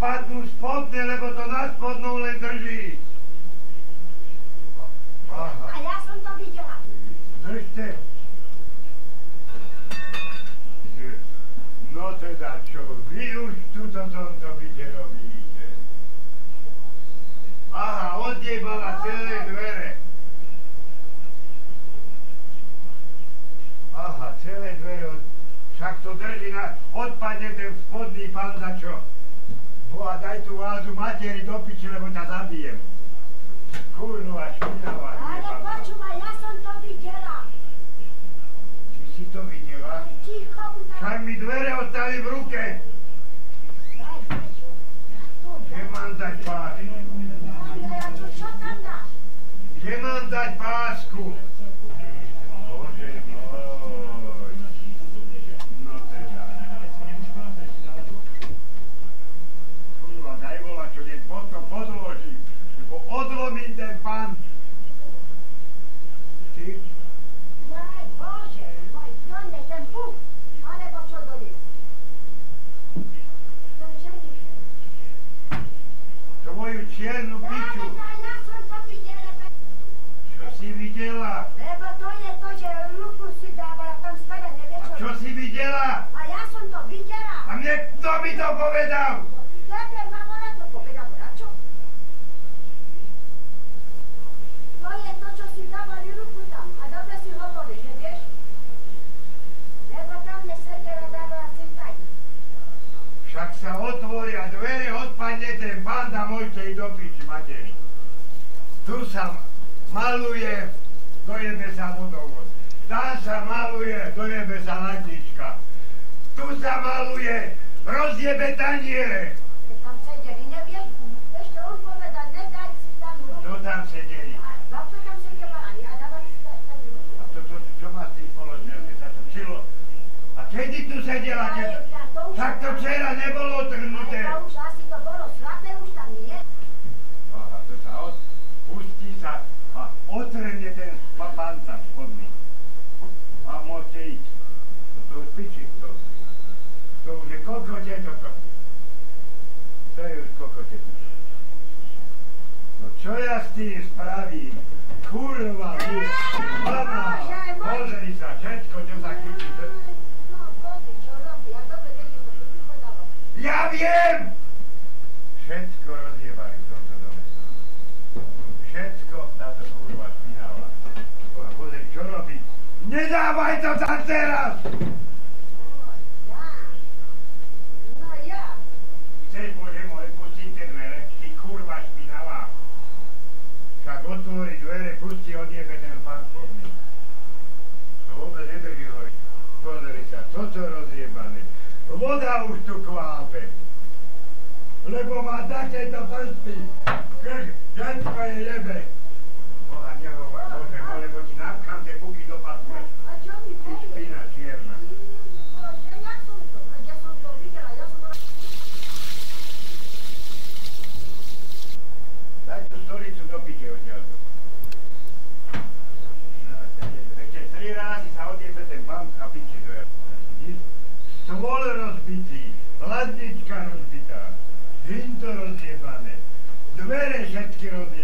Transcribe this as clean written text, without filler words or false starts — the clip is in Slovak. padnú spodne, lebo to na spodnou len drží. Aha. A ja som to videla. Držte. No teda čo, vy už tuto tomto byte robíte. Aha, odjebala celé dvere. Aha, celé dvere, však to drží na... Odpadne ten spodný pán za čo? Boha, daj tú vázu materi do piči, lebo ťa zabijem. Kurva, špinava. Ale počúvaj, ja som to videla. Ty si to videla? Ticho, však mi dvere ostali v ruke. Daj, Paču. Kde mám dať pásku? Čo tam dáš? Kde mám dať pásku? Odlomím ten pán. Ty? Jaj, Bože, môj, doň ten puk, alebo čo doň? Ten černišek. Tvoju čiernu piču. Ja som to videla. Čo si videla? Lebo to je to, že ruku si dávala tam spáva, nevieš čo? A čo si videla? A ja som to videla. A mne kto mi to povedal? Ak sa otvoria dvere, odpadne ten banda, môžete ísť do piči, materi. Tu sa maluje, dojebe sa vodovod. Tam sa maluje, dojebe sa ladnička. Tu sa maluje, rozjebe taniere. Ty tam sedeli, nevieš, ešte on povedal, nedaj si tam ruku. Kto tam sedeli? Babka tam sedela, ani ja dávam si tam ruku. A to čo má s tým položil, keď sa to čilo? A kedy tu sedela? Tak to včera nebolo trhnuté. Ale to už asi to bolo slabé, už tam nie. Aha, to sa pustí sa a otrhne ten pán tam spodný. A môžete ísť. To už piči. To už je kokote toto. To je už kokote. No čo ja s tým spravím? Kurva, mama, pozri sa, všetko, čo sa chytí. Ja viem! Všetko rozjebali v tomto dome. Všetko táto kurva spínala. Pozri, čo robí? Nedávaj to tam teraz! No ja! Chceš, Bože môj, pustiť tie dvere? Ty kurva spínala. Však otvorí dvere, pusti, odjebe ten pán spodný. To vôbec nedrží hory. Pozri sa, toto rozjebali. Voda už tu kvápe, lebo má takéto prsty, krk, žensko je jebe. Boha, nehovor, Bože, lebo ti napchám te buky do patru. A čo mi bude? Ty špina čierna. Bože, ja som to videla, ja som to... Daj tú stolicu do piče odtiaľto. Ešte 3 razy sa odjebe ten bank a piče dojel. Stôl rozbitý, hladnička rozbitá, hinto rozjebané, dvere všetky rozjebané.